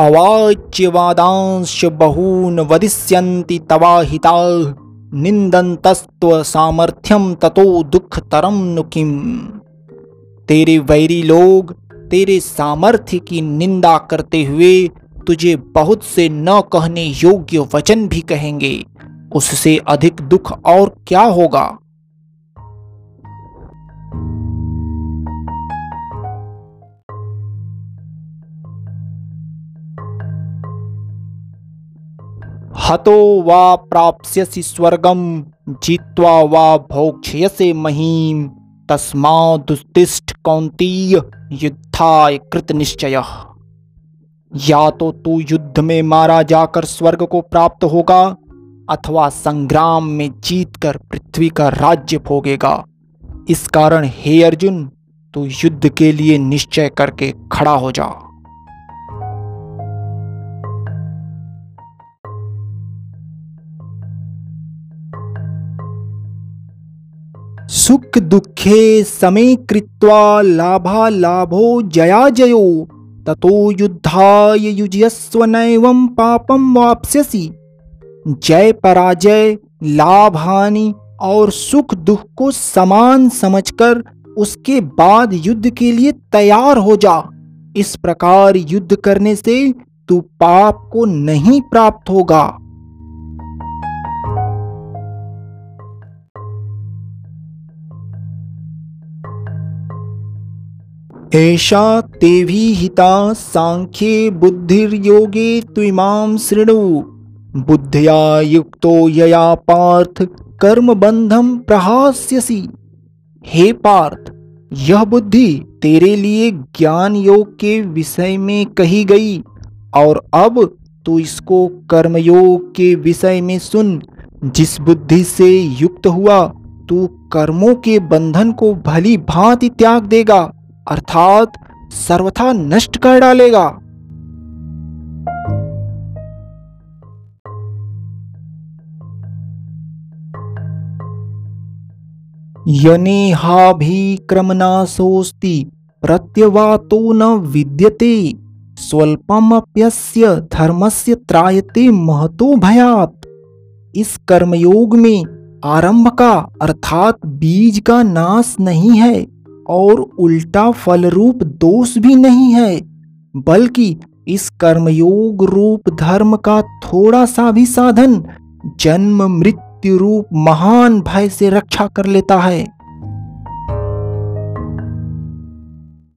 अवाच्यवादांश बहून वदिष्यन्ति तवाहिताल निंदन्तस्त्व सामर्थ्यम ततो दुःखतरम नु किम। तेरे वैरी लोग तेरे सामर्थ्य की निंदा करते हुए तुझे बहुत से न कहने योग्य वचन भी कहेंगे, उससे अधिक दुख और क्या होगा। हतो वा प्राप्स्यसि स्वर्गम जीत्वा वा भोक्ष्यसे महीम, तस्मादुत्तिष्ठ कौन्तेय युद्धाय कृतनिश्चयः। या तो तू युद्ध में मारा जाकर स्वर्ग को प्राप्त होगा अथवा संग्राम में जीतकर पृथ्वी का राज्य भोगेगा। इस कारण हे अर्जुन, तू युद्ध के लिए निश्चय करके खड़ा हो जा। सुख दुखे समे कृत्वा लाभा लाभो जया जयो, ततो युद्धाय युज्यस्व नैवं पापं वाप्स्यसि। जय पराजय, लाभ हानि और सुख दुख को समान समझकर उसके बाद युद्ध के लिए तैयार हो जा। इस प्रकार युद्ध करने से तू पाप को नहीं प्राप्त होगा। एषा तेभि हिता सांख्ये बुद्धिर्योगे त्विमां शृणु, बुद्धिया युक्तो यया पार्थ कर्मबंधं प्रहास्यसि। हे पार्थ, यह बुद्धि तेरे लिए ज्ञान योग के विषय में कही गई और अब तू इसको कर्मयोग के विषय में सुन। जिस बुद्धि से युक्त हुआ तू कर्मों के बंधन को भली भांति त्याग देगा, अर्थात सर्वथा नष्ट कर डालेगा। यनेहाभिक्रमनाशोऽस्ति प्रत्यवातो न विद्यते, स्वल्पमप्यस्य धर्मस्य त्रायते महतो भयात्। इस कर्मयोग में आरंभ का अर्थात बीज का नाश नहीं है और उल्टा फलरूप दोष भी नहीं है, बल्कि इस कर्मयोग रूप धर्म का थोड़ा सा भी साधन जन्म मृत्यु रूप महान भय से रक्षा कर लेता है।